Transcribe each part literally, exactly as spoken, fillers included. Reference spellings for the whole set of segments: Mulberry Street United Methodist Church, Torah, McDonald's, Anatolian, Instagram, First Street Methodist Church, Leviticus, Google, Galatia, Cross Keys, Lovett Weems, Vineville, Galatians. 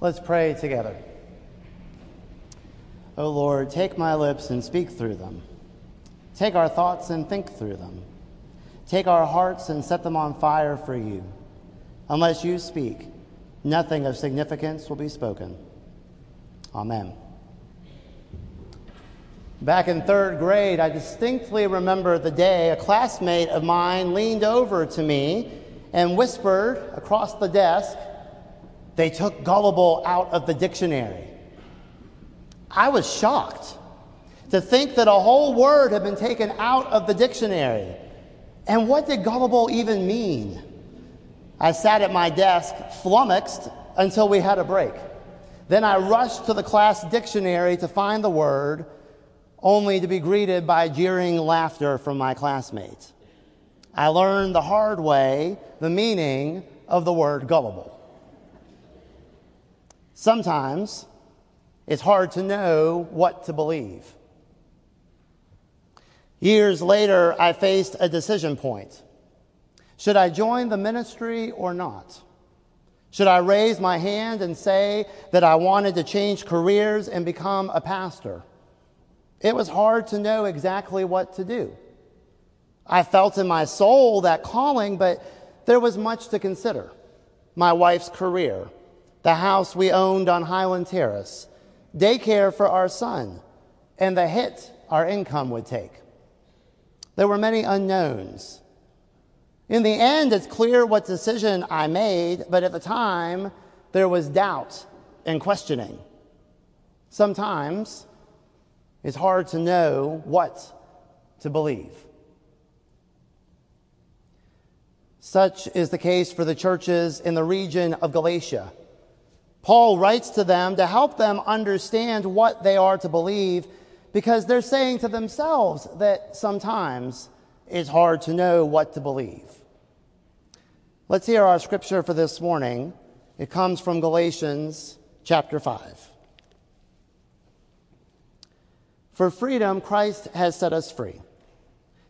Let's pray together. O Lord, take my lips and speak through them. Take our thoughts and think through them. Take our hearts and set them on fire for you. Unless you speak, nothing of significance will be spoken. Amen. Back in third grade, I distinctly remember the day a classmate of mine leaned over to me and whispered across the desk, "They took gullible out of the dictionary." I was shocked to think that a whole word had been taken out of the dictionary. And what did gullible even mean? I sat at my desk, flummoxed, until we had a break. Then I rushed to the class dictionary to find the word, only to be greeted by jeering laughter from my classmates. I learned the hard way the meaning of the word gullible. Sometimes it's hard to know what to believe. Years later, I faced a decision point. Should I join the ministry or not? Should I raise my hand and say that I wanted to change careers and become a pastor? It was hard to know exactly what to do. I felt in my soul that calling, but there was much to consider. My wife's career, the house we owned on Highland Terrace, daycare for our son, and the hit our income would take. There were many unknowns. In the end, it's clear what decision I made, but at the time, there was doubt and questioning. Sometimes it's hard to know what to believe. Such is the case for the churches in the region of Galatia. Paul writes to them to help them understand what they are to believe, because they're saying to themselves that sometimes it's hard to know what to believe. Let's hear our scripture for this morning. It comes from Galatians chapter five. For freedom, Christ has set us free.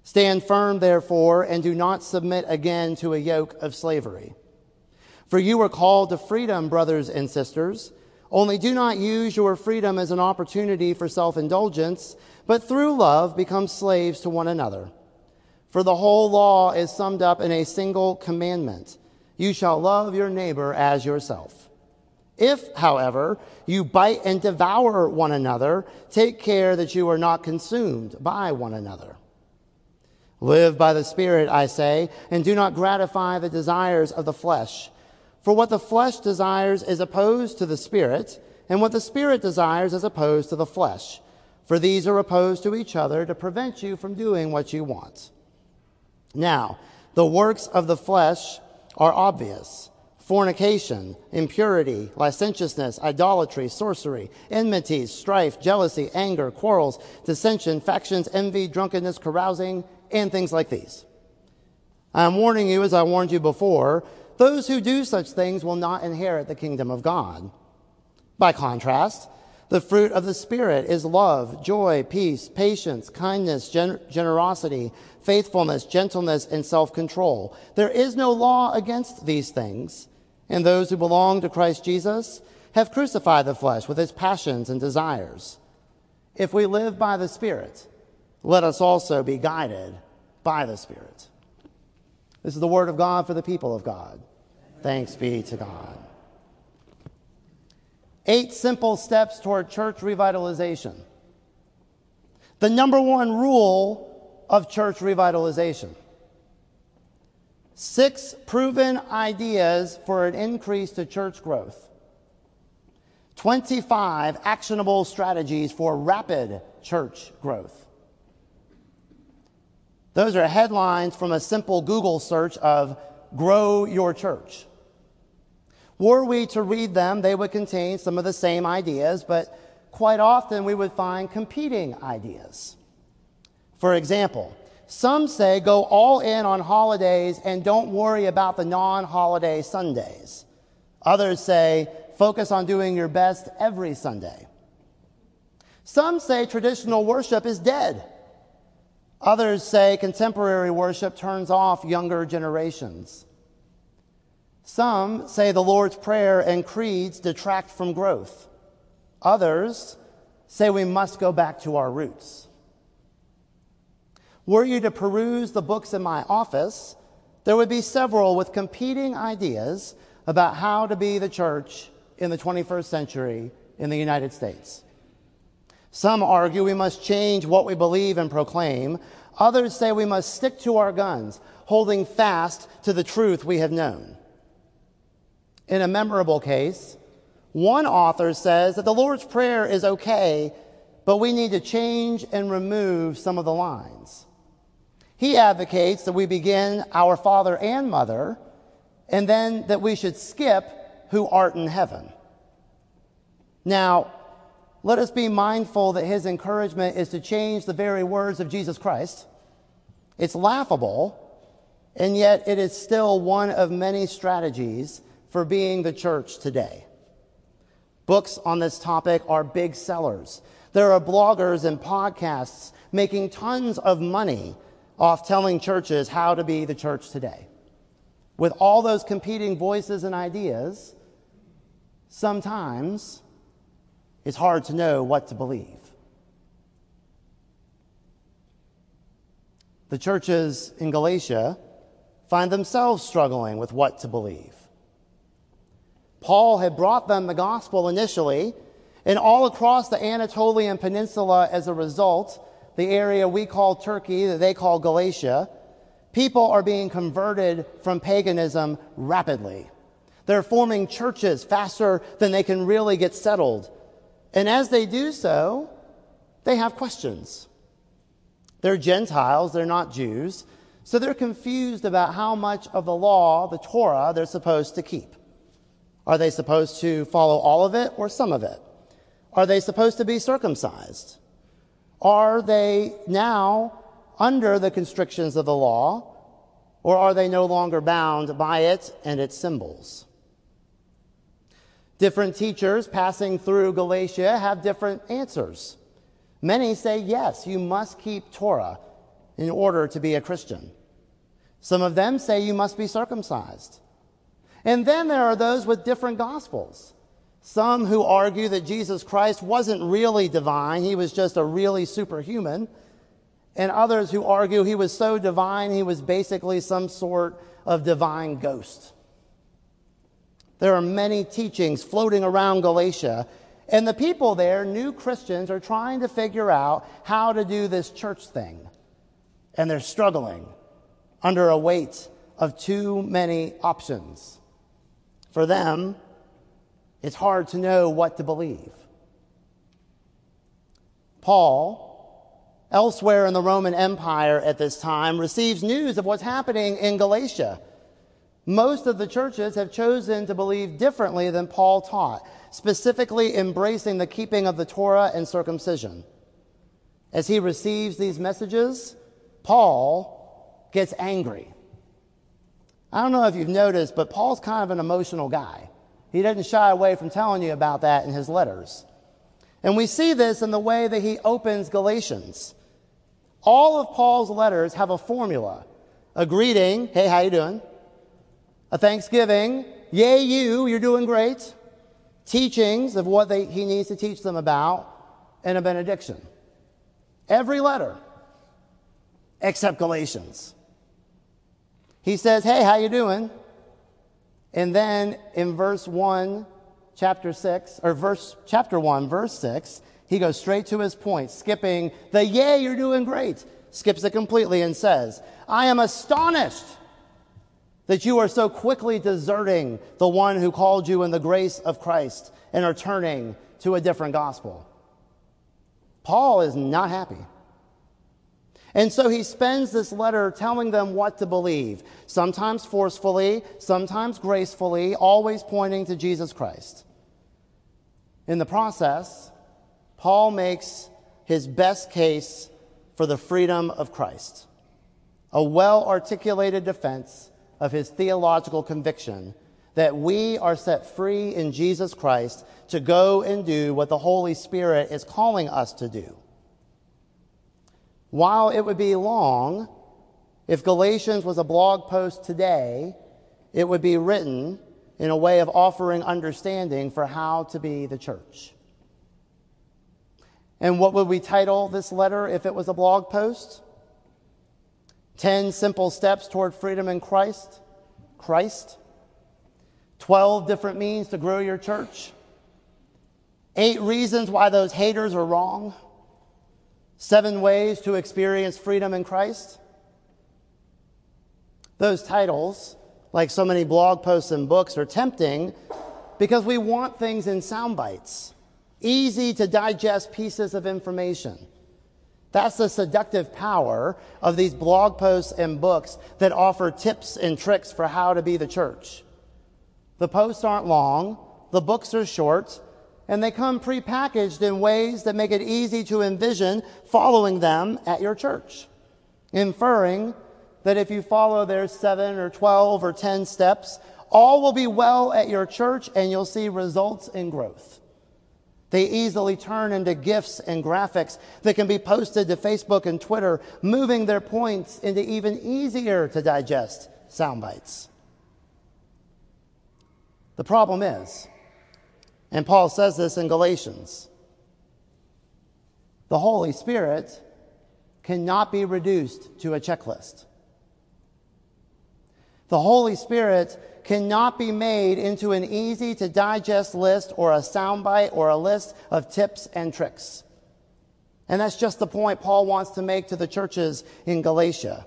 Stand firm, therefore, and do not submit again to a yoke of slavery. For you were called to freedom, brothers and sisters. Only do not use your freedom as an opportunity for self-indulgence, but through love become slaves to one another. For the whole law is summed up in a single commandment. You shall love your neighbor as yourself. If, however, you bite and devour one another, take care that you are not consumed by one another. Live by the Spirit, I say, and do not gratify the desires of the flesh. For what the flesh desires is opposed to the Spirit, and what the Spirit desires is opposed to the flesh. For these are opposed to each other to prevent you from doing what you want. Now, the works of the flesh are obvious: fornication, impurity, licentiousness, idolatry, sorcery, enmities, strife, jealousy, anger, quarrels, dissension, factions, envy, drunkenness, carousing, and things like these. I am warning you, as I warned you before, those who do such things will not inherit the kingdom of God. By contrast, the fruit of the Spirit is love, joy, peace, patience, kindness, gen- generosity, faithfulness, gentleness, and self-control. There is no law against these things, and those who belong to Christ Jesus have crucified the flesh with its passions and desires. If we live by the Spirit, let us also be guided by the Spirit. This is the word of God for the people of God. Thanks be to God. Eight simple steps toward church revitalization. The number one rule of church revitalization. Six proven ideas for an increase to church growth. twenty-five actionable strategies for rapid church growth. Those are headlines from a simple Google search of "Grow Your Church." Were we to read them, they would contain some of the same ideas, but quite often we would find competing ideas. For example, some say go all in on holidays and don't worry about the non-holiday Sundays. Others say focus on doing your best every Sunday. Some say traditional worship is dead. Others say contemporary worship turns off younger generations. Some say the Lord's Prayer and creeds detract from growth. Others say we must go back to our roots. Were you to peruse the books in my office, there would be several with competing ideas about how to be the church in the twenty-first century in the United States. Some argue we must change what we believe and proclaim. Others say we must stick to our guns, holding fast to the truth we have known. In a memorable case, one author says that the Lord's Prayer is okay, but we need to change and remove some of the lines. He advocates that we begin Our Father and Mother, and then that we should skip Who Art in Heaven. Now, let us be mindful that his encouragement is to change the very words of Jesus Christ. It's laughable, and yet it is still one of many strategies for being the church today. Books on this topic are big sellers. There are bloggers and podcasts making tons of money off telling churches how to be the church today. With all those competing voices and ideas, sometimes it's hard to know what to believe. The churches in Galatia find themselves struggling with what to believe. Paul had brought them the gospel initially, and all across the Anatolian peninsula as a result, the area we call Turkey, that they call Galatia, people are being converted from paganism rapidly. They're forming churches faster than they can really get settled. And as they do so, they have questions. They're Gentiles, they're not Jews, so they're confused about how much of the law, the Torah, they're supposed to keep. Are they supposed to follow all of it or some of it? Are they supposed to be circumcised? Are they now under the constrictions of the law, or are they no longer bound by it and its symbols? Different teachers passing through Galatia have different answers. Many say, yes, you must keep Torah in order to be a Christian. Some of them say you must be circumcised. And then there are those with different gospels. Some who argue that Jesus Christ wasn't really divine, he was just a really superhuman. And others who argue he was so divine, he was basically some sort of divine ghost. There are many teachings floating around Galatia, and the people there, new Christians, are trying to figure out how to do this church thing. And they're struggling under a weight of too many options. For them, it's hard to know what to believe. Paul, elsewhere in the Roman Empire at this time, receives news of what's happening in Galatia. Most of the churches have chosen to believe differently than Paul taught, specifically embracing the keeping of the Torah and circumcision. As he receives these messages, Paul gets angry. I don't know if you've noticed, but Paul's kind of an emotional guy. He doesn't shy away from telling you about that in his letters. And we see this in the way that he opens Galatians. All of Paul's letters have a formula. A greeting, hey, how you doing? A thanksgiving, yay you, you're doing great. Teachings of what they, he needs to teach them about, and a benediction. Every letter, except Galatians. He says, hey, how you doing? And then in verse one, chapter six, or verse chapter one, verse six, he goes straight to his point, skipping the yay, you're doing great, skips it completely and says, I am astonished that you are so quickly deserting the one who called you in the grace of Christ and are turning to a different gospel. Paul is not happy. And so he spends this letter telling them what to believe, sometimes forcefully, sometimes gracefully, always pointing to Jesus Christ. In the process, Paul makes his best case for the freedom of Christ, a well-articulated defense of his theological conviction that we are set free in Jesus Christ to go and do what the Holy Spirit is calling us to do. While it would be long, if Galatians was a blog post today, it would be written in a way of offering understanding for how to be the church. And what would we title this letter if it was a blog post? ten Simple Steps Toward Freedom in Christ. Christ. twelve Different Means to Grow Your Church. eight Reasons Why Those Haters Are Wrong. seven Ways to Experience Freedom in Christ. Those titles, like so many blog posts and books, are tempting because we want things in sound bites, easy to digest pieces of information. That's the seductive power of these blog posts and books that offer tips and tricks for how to be the church. The posts aren't long, the books are short, and they come prepackaged in ways that make it easy to envision following them at your church, inferring that if you follow their seven or twelve or ten steps, all will be well at your church and you'll see results and growth. They easily turn into GIFs and graphics that can be posted to Facebook and Twitter, moving their points into even easier to digest sound bites. The problem is, and Paul says this in Galatians, the Holy Spirit cannot be reduced to a checklist. The Holy Spirit cannot be made into an easy-to-digest list or a soundbite or a list of tips and tricks. And that's just the point Paul wants to make to the churches in Galatia.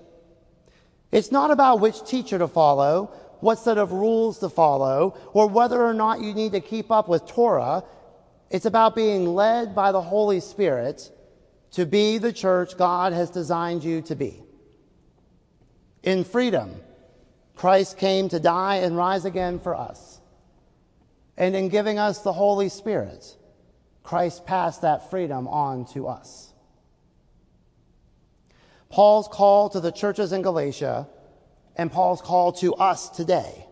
It's not about which teacher to follow, what set of rules to follow, or whether or not you need to keep up with Torah. It's about being led by the Holy Spirit to be the church God has designed you to be. In freedom, Christ came to die and rise again for us. And in giving us the Holy Spirit, Christ passed that freedom on to us. Paul's call to the churches in Galatia and Paul's call to us today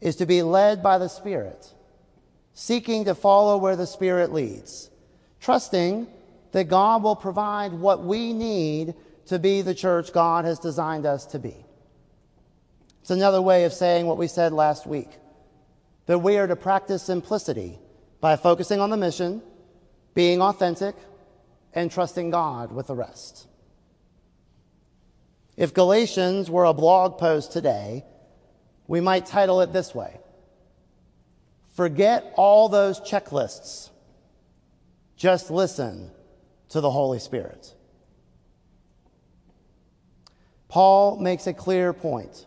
is to be led by the Spirit, seeking to follow where the Spirit leads, trusting that God will provide what we need to be the church God has designed us to be. It's another way of saying what we said last week, that we are to practice simplicity by focusing on the mission, being authentic, and trusting God with the rest. If Galatians were a blog post today, we might title it this way: forget all those checklists. Just listen to the Holy Spirit. Paul makes a clear point.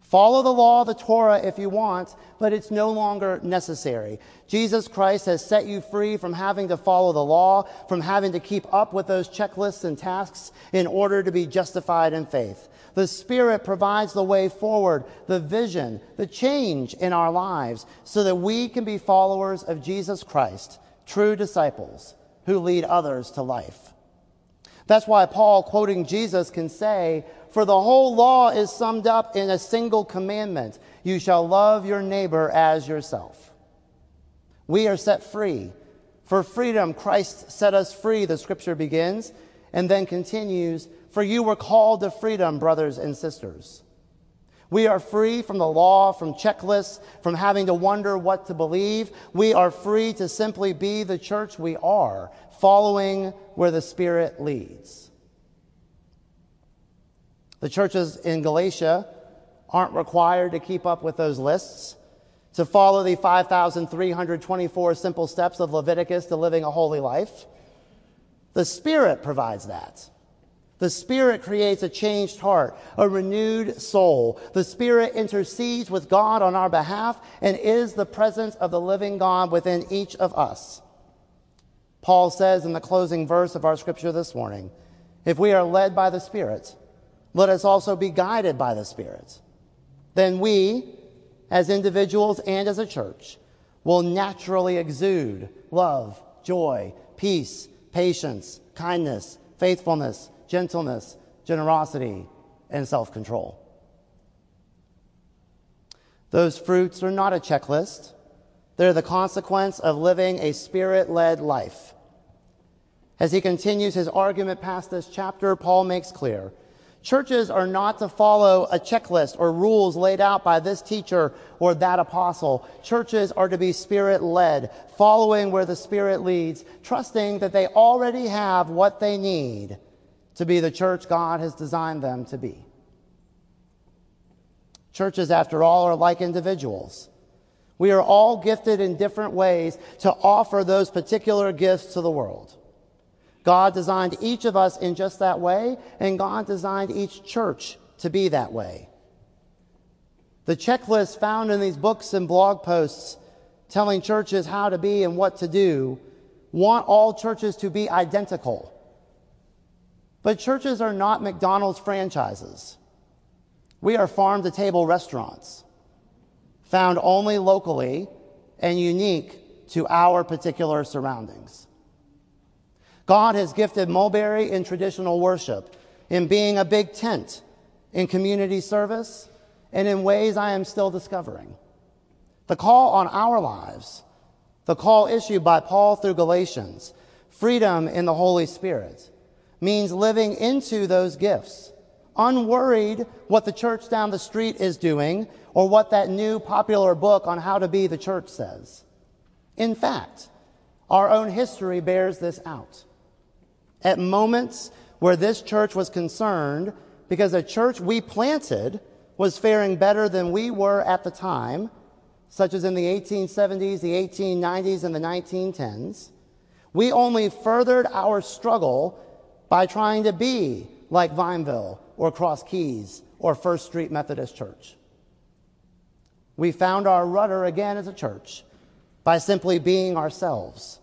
Follow the law, the Torah, if you want, but it's no longer necessary. Jesus Christ has set you free from having to follow the law, from having to keep up with those checklists and tasks in order to be justified in faith. The Spirit provides the way forward, the vision, the change in our lives, so that we can be followers of Jesus Christ, true disciples who lead others to life. That's why Paul, quoting Jesus, can say, "For the whole law is summed up in a single commandment. You shall love your neighbor as yourself." We are set free. For freedom, Christ set us free, the scripture begins, and then continues, "For you were called to freedom, brothers and sisters." We are free from the law, from checklists, from having to wonder what to believe. We are free to simply be the church we are, following where the Spirit leads. The churches in Galatia aren't required to keep up with those lists, to follow the five thousand three hundred twenty-four simple steps of Leviticus to living a holy life. The Spirit provides that. The Spirit creates a changed heart, a renewed soul. The Spirit intercedes with God on our behalf and is the presence of the living God within each of us. Paul says in the closing verse of our scripture this morning, if we are led by the Spirit, let us also be guided by the Spirit. Then we, as individuals and as a church, will naturally exude love, joy, peace, patience, kindness, faithfulness, gentleness, generosity, and self-control. Those fruits are not a checklist. They're the consequence of living a Spirit-led life. As he continues his argument past this chapter, Paul makes clear, Churches are not to follow a checklist or rules laid out by this teacher or that apostle. Churches are to be Spirit-led, following where the Spirit leads, trusting that they already have what they need to be the church God has designed them to be. Churches, after all, are like individuals. We are all gifted in different ways to offer those particular gifts to the world. God designed each of us in just that way, and God designed each church to be that way. The checklist found in these books and blog posts telling churches how to be and what to do want all churches to be identical. But churches are not McDonald's franchises. We are farm-to-table restaurants, found only locally and unique to our particular surroundings. God has gifted Mulberry in traditional worship, in being a big tent, in community service, and in ways I am still discovering. The call on our lives, the call issued by Paul through Galatians, freedom in the Holy Spirit, means living into those gifts, unworried what the church down the street is doing or what that new popular book on how to be the church says. In fact, our own history bears this out. At moments where this church was concerned because a church we planted was faring better than we were at the time, such as in the eighteen seventies, the eighteen nineties, and the nineteen tens, we only furthered our struggle by trying to be like Vineville or Cross Keys or First Street Methodist Church. We found our rudder again as a church by simply being ourselves,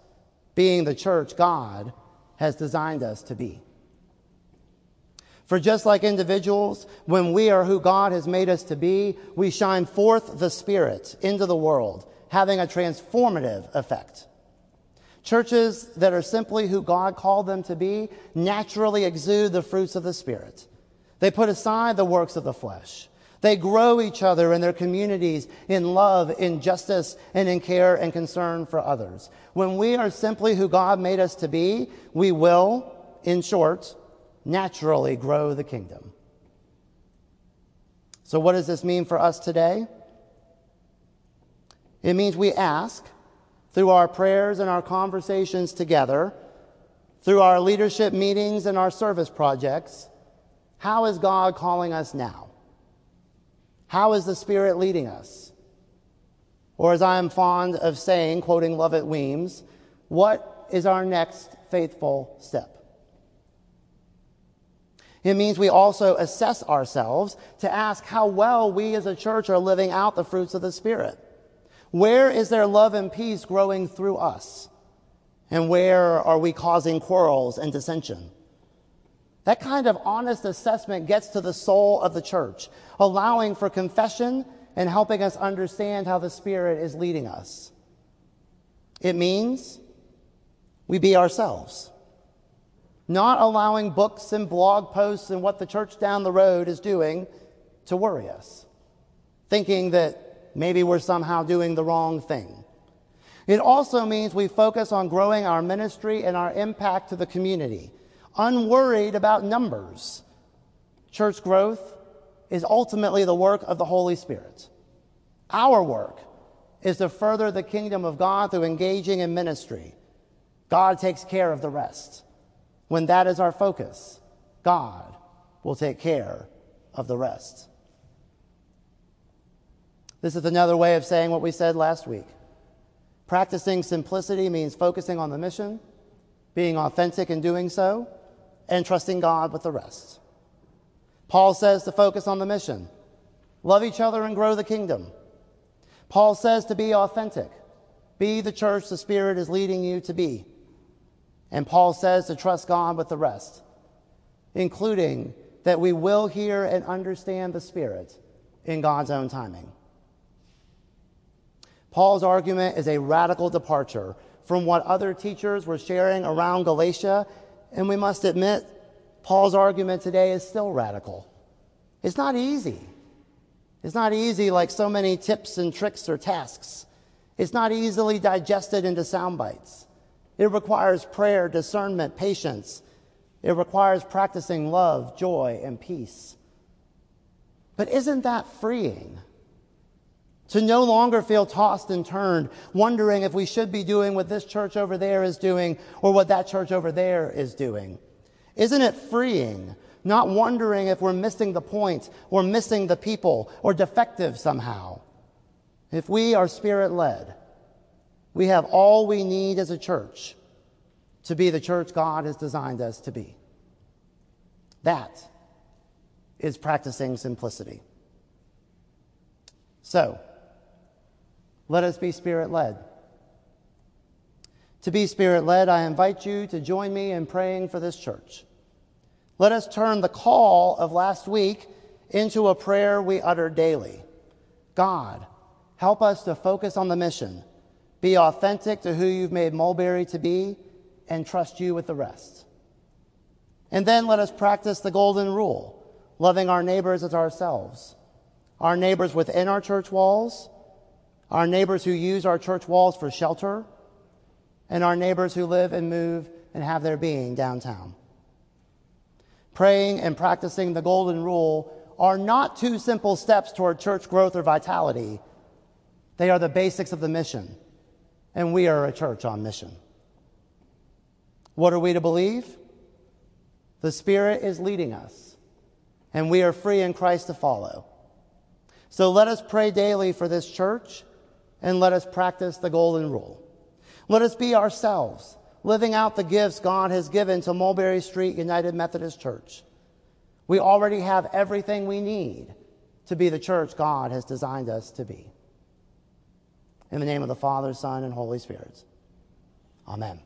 being the church God has designed us to be. For just like individuals, when we are who God has made us to be, we shine forth the Spirit into the world, having a transformative effect. Churches that are simply who God called them to be naturally exude the fruits of the Spirit. They put aside the works of the flesh. They grow each other in their communities in love, in justice, and in care and concern for others. When we are simply who God made us to be, we will, in short, naturally grow the kingdom. So what does this mean for us today? It means we ask, through our prayers and our conversations together, through our leadership meetings and our service projects, how is God calling us now? How is the Spirit leading us? Or as I am fond of saying, quoting Lovett Weems, what is our next faithful step? It means we also assess ourselves to ask how well we as a church are living out the fruits of the Spirit. Where is their love and peace growing through us? And where are we causing quarrels and dissension? That kind of honest assessment gets to the soul of the church, allowing for confession and helping us understand how the Spirit is leading us. It means we be ourselves, not allowing books and blog posts and what the church down the road is doing to worry us, thinking that maybe we're somehow doing the wrong thing. It also means we focus on growing our ministry and our impact to the community, unworried about numbers. Church growth is ultimately the work of the Holy Spirit. Our work is to further the kingdom of God through engaging in ministry. God takes care of the rest. When that is our focus, God will take care of the rest. This is another way of saying what we said last week. Practicing simplicity means focusing on the mission, being authentic in doing so, and trusting God with the rest. Paul says to focus on the mission, love each other and grow the kingdom. Paul says to be authentic, be the church the Spirit is leading you to be. And Paul says to trust God with the rest, including that we will hear and understand the Spirit in God's own timing. Paul's argument is a radical departure from what other teachers were sharing around Galatia. And we must admit, Paul's argument today is still radical. It's not easy. It's not easy like so many tips and tricks or tasks. It's not easily digested into sound bites. It requires prayer, discernment, patience. It requires practicing love, joy, and peace. But isn't that freeing? To no longer feel tossed and turned, wondering if we should be doing what this church over there is doing or what that church over there is doing. Isn't it freeing? Not wondering if we're missing the point or missing the people or defective somehow. If we are Spirit-led, we have all we need as a church to be the church God has designed us to be. That is practicing simplicity. So, let us be Spirit-led. To be Spirit-led, I invite you to join me in praying for this church. Let us turn the call of last week into a prayer we utter daily. God, help us to focus on the mission, be authentic to who you've made Mulberry to be, and trust you with the rest. And then let us practice the golden rule, loving our neighbors as ourselves, our neighbors within our church walls, our neighbors who use our church walls for shelter, and our neighbors who live and move and have their being downtown. Praying and practicing the golden rule are not two simple steps toward church growth or vitality. They are the basics of the mission, and we are a church on mission. What are we to believe? The Spirit is leading us, and we are free in Christ to follow. So let us pray daily for this church, and let us practice the golden rule. Let us be ourselves, living out the gifts God has given to Mulberry Street United Methodist Church. We already have everything we need to be the church God has designed us to be. In the name of the Father, Son, and Holy Spirit. Amen.